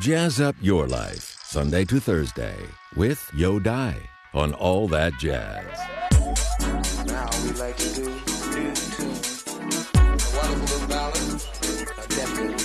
Jazz up your life, Sunday to Thursday, with Yo Dai on All That Jazz. Now we like to do new tunes. A wonderful little ballad, a definite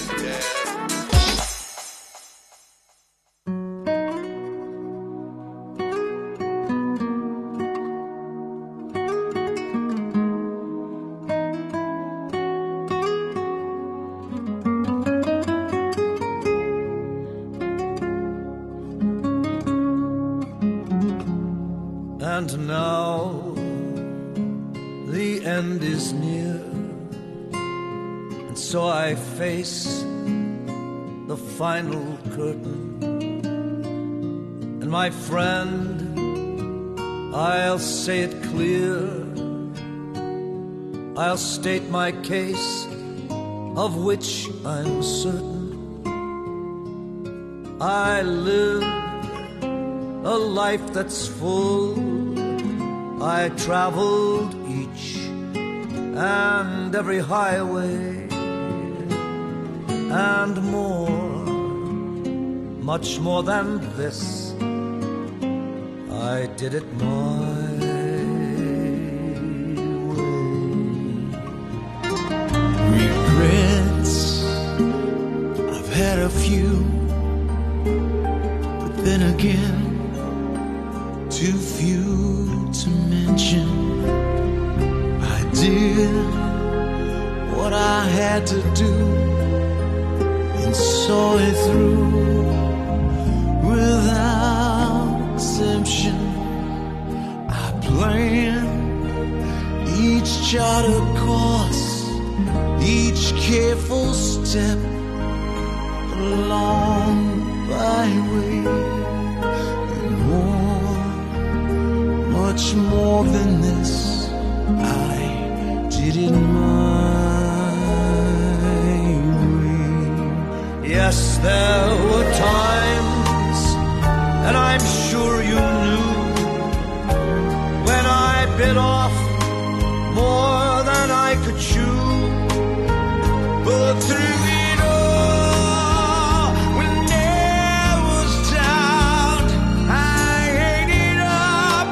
face the final curtain, and my friend, I'll say it clear, I'll state my case, of which I'm certain. I live a life that's full. I traveled each and every highway and more, much more than this. I did it my way. Regrets, I've had a few, but then again, too few to mention. I did what I had to do, saw it through without exemption. I planned each charted course, each careful step along my way, and more, much more than this. I did it my way. Yes, there were times, and I'm sure you knew, when I bit off more than I could chew. But through it all, when there was doubt, I ate it up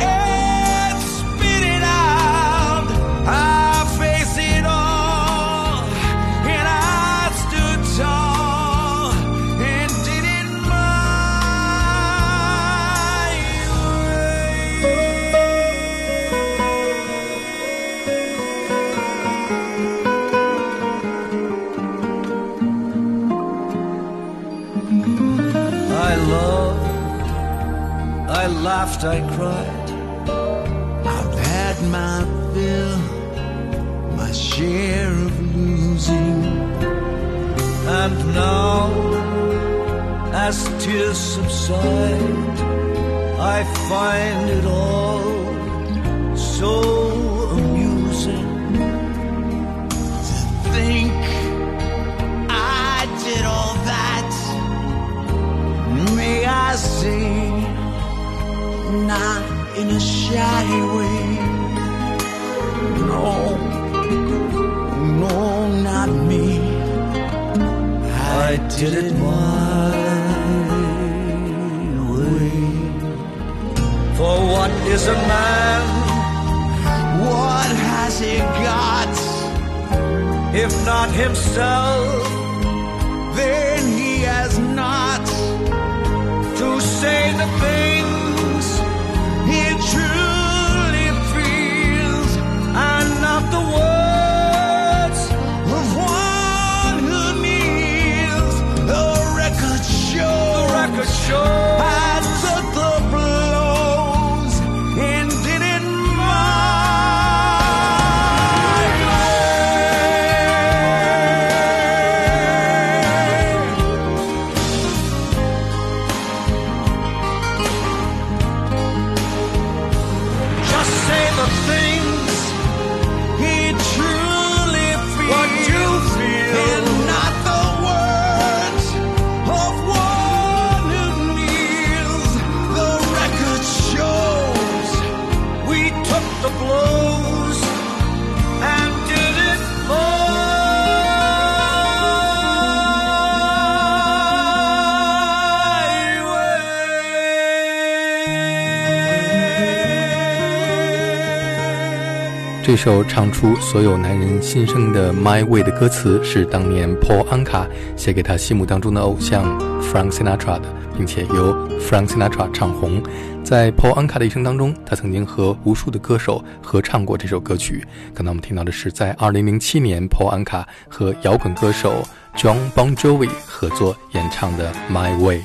and spit it out. I faced it all, and I stood tall. Laughed, I cried. I've had my fill, my share of losing, and now, as tears subside, I find it all so amusing to think I did all that. May I sing? Not in a shy way. No, no, not me. I did it my way. For what is a man? What has he got? If not himself, then he has not to say the thing he truly feels, and not the words of one who kneels. The record shows, the record shows, I took the blows and did it my way. 这首唱出所有男人心声的 My Way 的歌词是当年 Paul Anka 写给他心目当中的偶像 Frank Sinatra 的，并且由 Frank Sinatra 唱红。在 Paul Anka 的一生当中，他曾经和无数的歌手合唱过这首歌曲。刚才我们听到的是在2007年 Paul Anka 和摇滚歌手 Jon Bon Jovi 合作演唱的 My Way。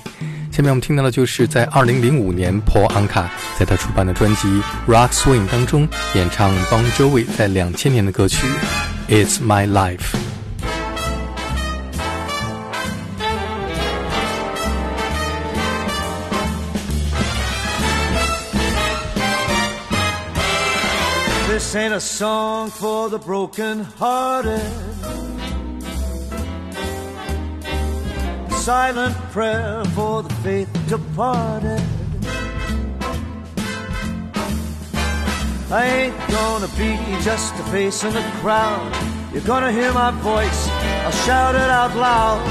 下面我们听到的就是在2005年 Paul Anka 在他出版的专辑 Rock Swing 当中演唱 Bon Jovi 在2000年的歌曲 It's My Life。This ain't a song for the broken hearted, silent prayer for the faith departed. I ain't gonna be just a face in the crowd. You're gonna hear my voice, I'll shout it out loud.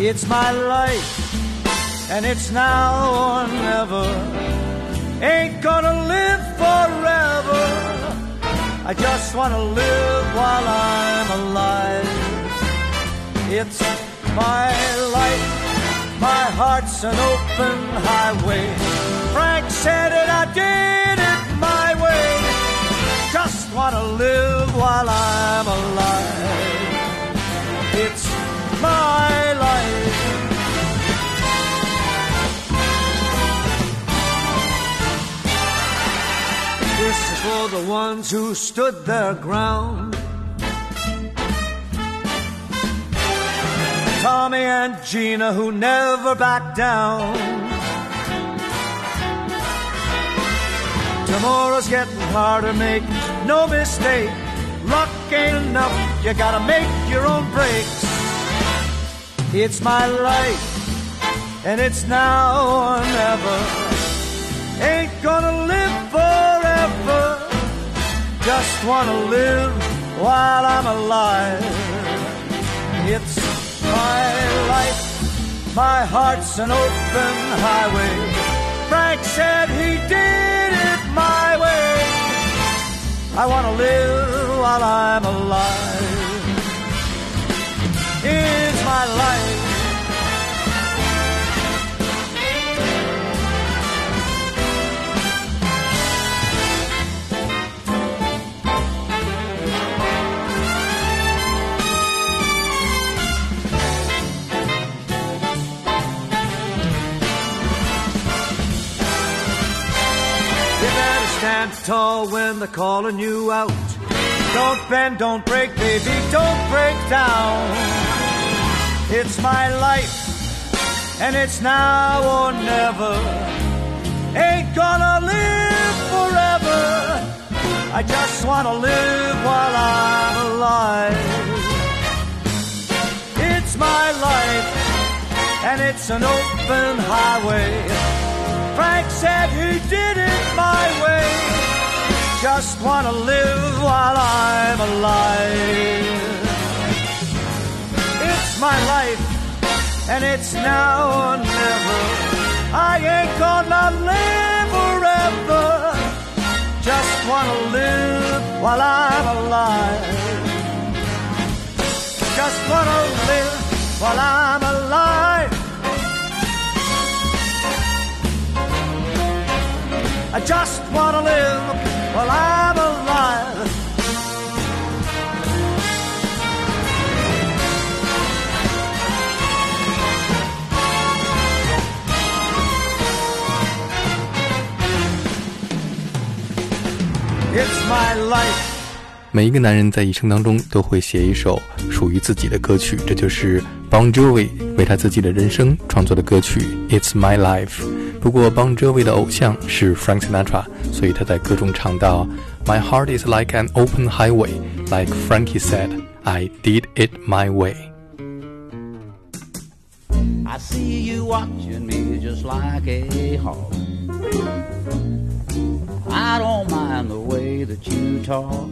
It's my life, and it's now or never. Ain't gonna live forever, I just wanna live while I'm alive. It's my life, my heart's an open highway. Frank said it, I did it my way. Just wanna live while I'm alive. It's my life. This is for the ones who stood their ground, Tommy and Gina who never backed down. Tomorrow's getting harder, make no mistake. Luck ain't enough, you gotta make your own breaks. It's my life, and it's now or never. Ain't gonna live forever, just wanna live while I'm alive. It's my life, my heart's an open highway. Frank said he did it my way. I want to live while I'm alive. It's my life. Stand tall when they're calling you out. Don't bend, don't break, baby, don't break down. It's my life, and it's now or never. Ain't gonna live forever, I just wanna live while I'm alive. It's my life, and it's an open highway. Frank said he did it my way. Just wanna live while I'm alive. It's my life, and it's now or never. I ain't gonna live forever, just wanna live while I'm alive. Just wanna live while I'm alive. I just wanna live while I'm alive. It's my life. 每一个男人在一生当中都会写一首属于自己的歌曲，这就是 Bon Jovi 为他自己的人生创作的歌曲 It's My Life。 不过 Bon Jovi 的偶像是 Frank Sinatra， 所以他在歌中唱到 My heart is like an open highway, like Frankie said, I did it my way. I see you watching me just like a hawk, I don't mind the way that you talk,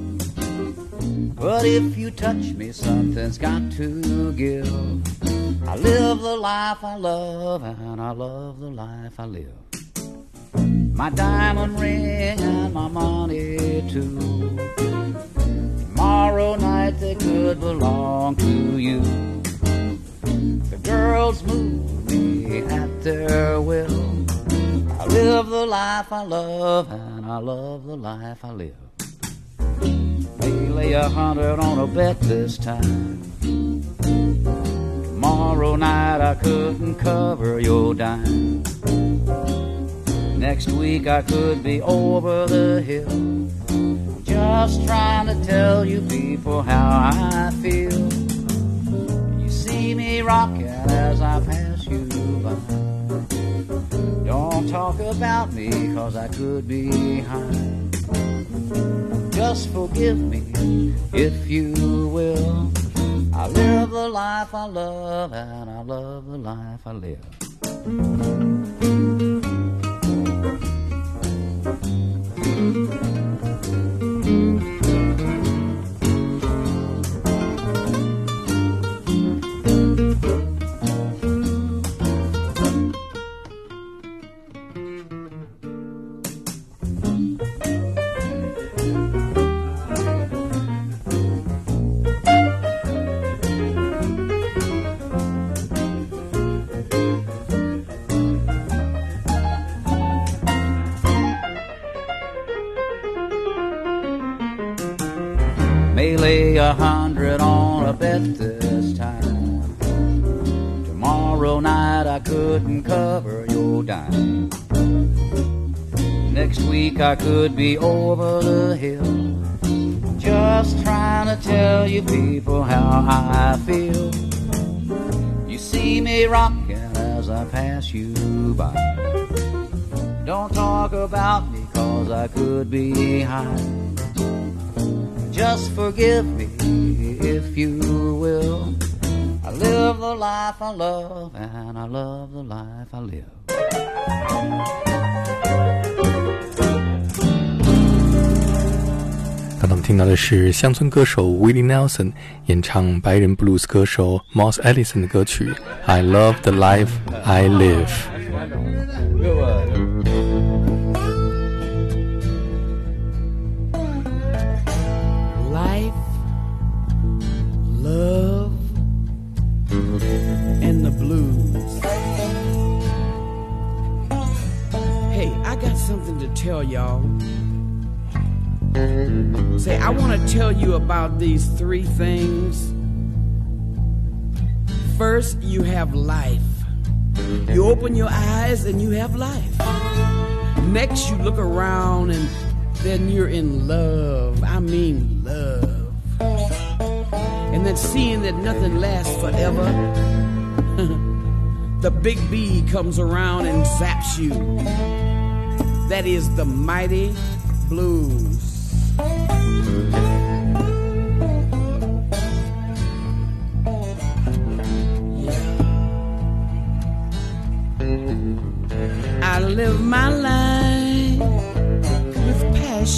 but if you touch me, something's got to give. I live the life I love, and I love the life I live. my diamond ring and my money too. Tomorrow night they could belong to you. The girls move me at their will. I live the life I love and I love the life I live. They lay 100 on a bet this time. Tomorrow night I couldn't cover your dime. Next week I could be over the hill. Just trying to tell you people how I feel. You see me rocking as I pass you by. Don't talk about me 'cause I could be high. Just forgive me if you will. I live the life I love and I love the life I live. May lay 100 on a bet this time. Tomorrow night I couldn't cover your dime. Next week I could be over the hill. Just trying to tell you people how I feel. You see me rocking as I pass you by. Don't talk about me 'cause I could be high. Just forgive me if you will. I live the life I love and I love the life I live. 刚才我们听到的是乡村歌手 Willie Nelson 演唱白人 blues 歌手 Mose Allison 的歌曲 I Love the Life I Live。Life, love, and the blues. Hey, I got something to tell y'all. Say, I want to tell you about these three things. First, you have life. You open your eyes and you have life. Next, you look around and then you're in love. I mean love. And then seeing that nothing lasts forever, the big B comes around and zaps you. That is the mighty blues. Yeah. I live my life.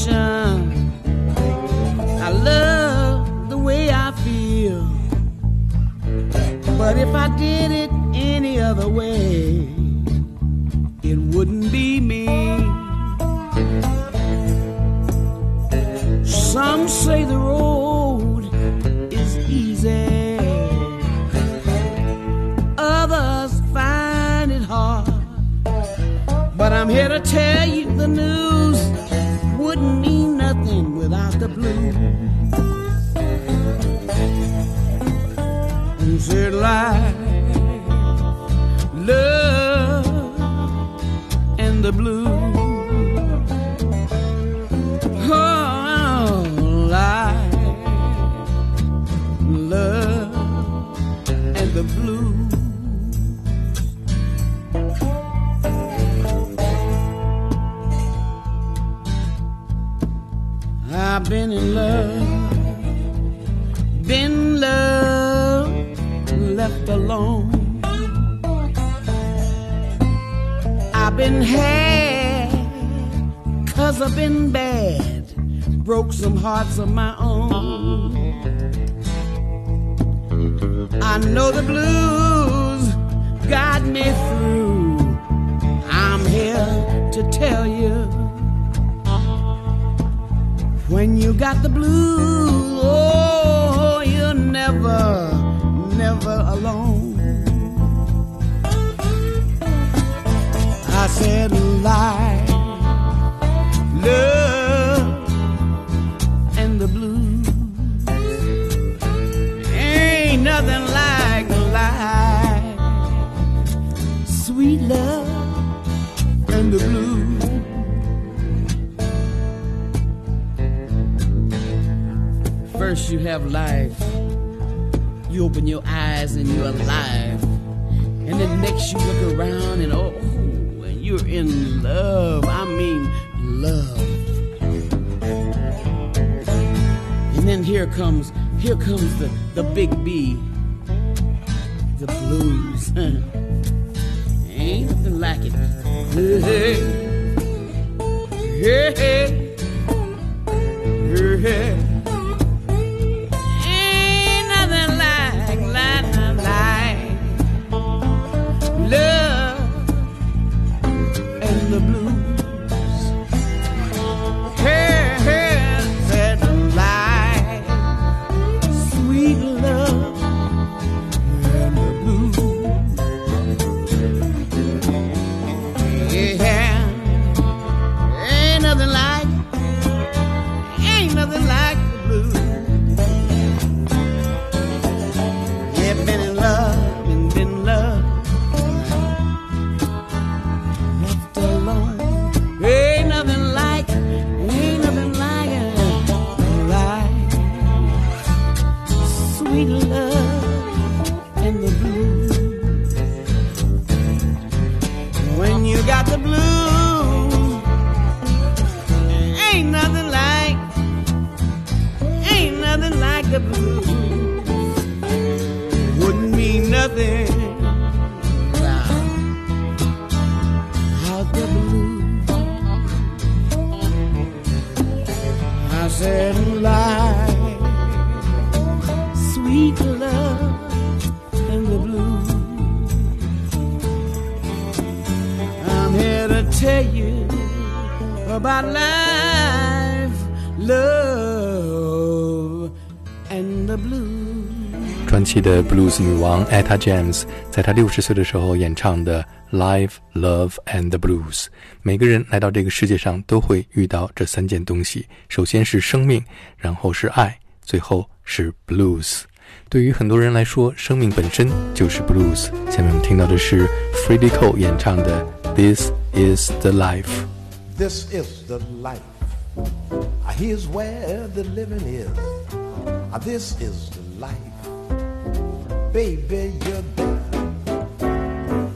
I love the way I feel. But if I did it any other way, it wouldn't be me. Some say the road is easy, others find it hard. But I'm here to tell you the news wouldn't mean nothing without the blues. You said life, love, and the blues. Oh, life, love, and the blues. I've been in love, been loved, left alone. I've been had, 'cause I've been bad, broke some hearts of my own. I know the blues got me through. I'm here to tell you when you got the blues. Oh, you're never, never alone. I said life, love, and the blues. Ain't nothing like life, sweet love, and the blues. First you have life, you open your eyes and you're alive, and then next you look around and oh, and you're in love, I mean love. And then here comes the big B, the blues. Ain't nothing like it. Hey, hey, hey, hey.传奇的 Blues 女王 Etta James 在她60岁的时候演唱的 Life, Love and the Blues。 每个人来到这个世界上都会遇到这三件东西，首先是生命，然后是爱，最后是 Blues。 对于很多人来说，生命本身就是 Blues。 下面我们听到的是 Freddie Cole 演唱的 This is the Life。 This is the life. Here's where the living is. This is the life. Baby, you're there.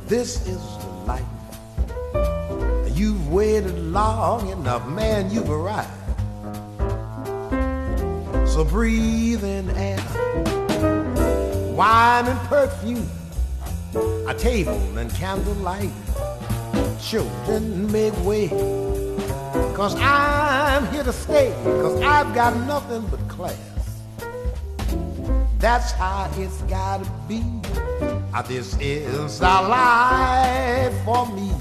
This is the life. You've waited long enough. Man, you've arrived. So breathe in air, wine and perfume, a table and candlelight. Children, make way. 'Cause I'm here to stay, 'cause I've got nothing but class. That's how it's gotta be. This is our life for me.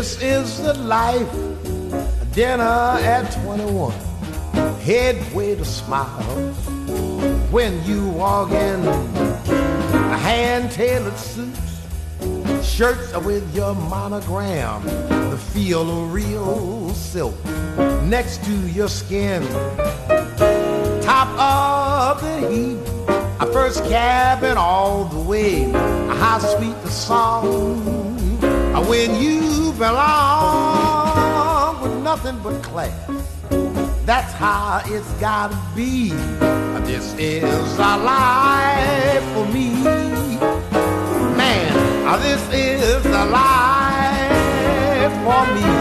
This is the life, dinner at 21. Headway to smiles when you walk in. Hand-tailored suits, shirts with your monogram. The feel of real silk next to your skin. Top of the heap, a first cabin all the way. How sweet the song when you belong, with nothing but class. That's how it's gotta be. This is a life for me. Man, this is a life for me.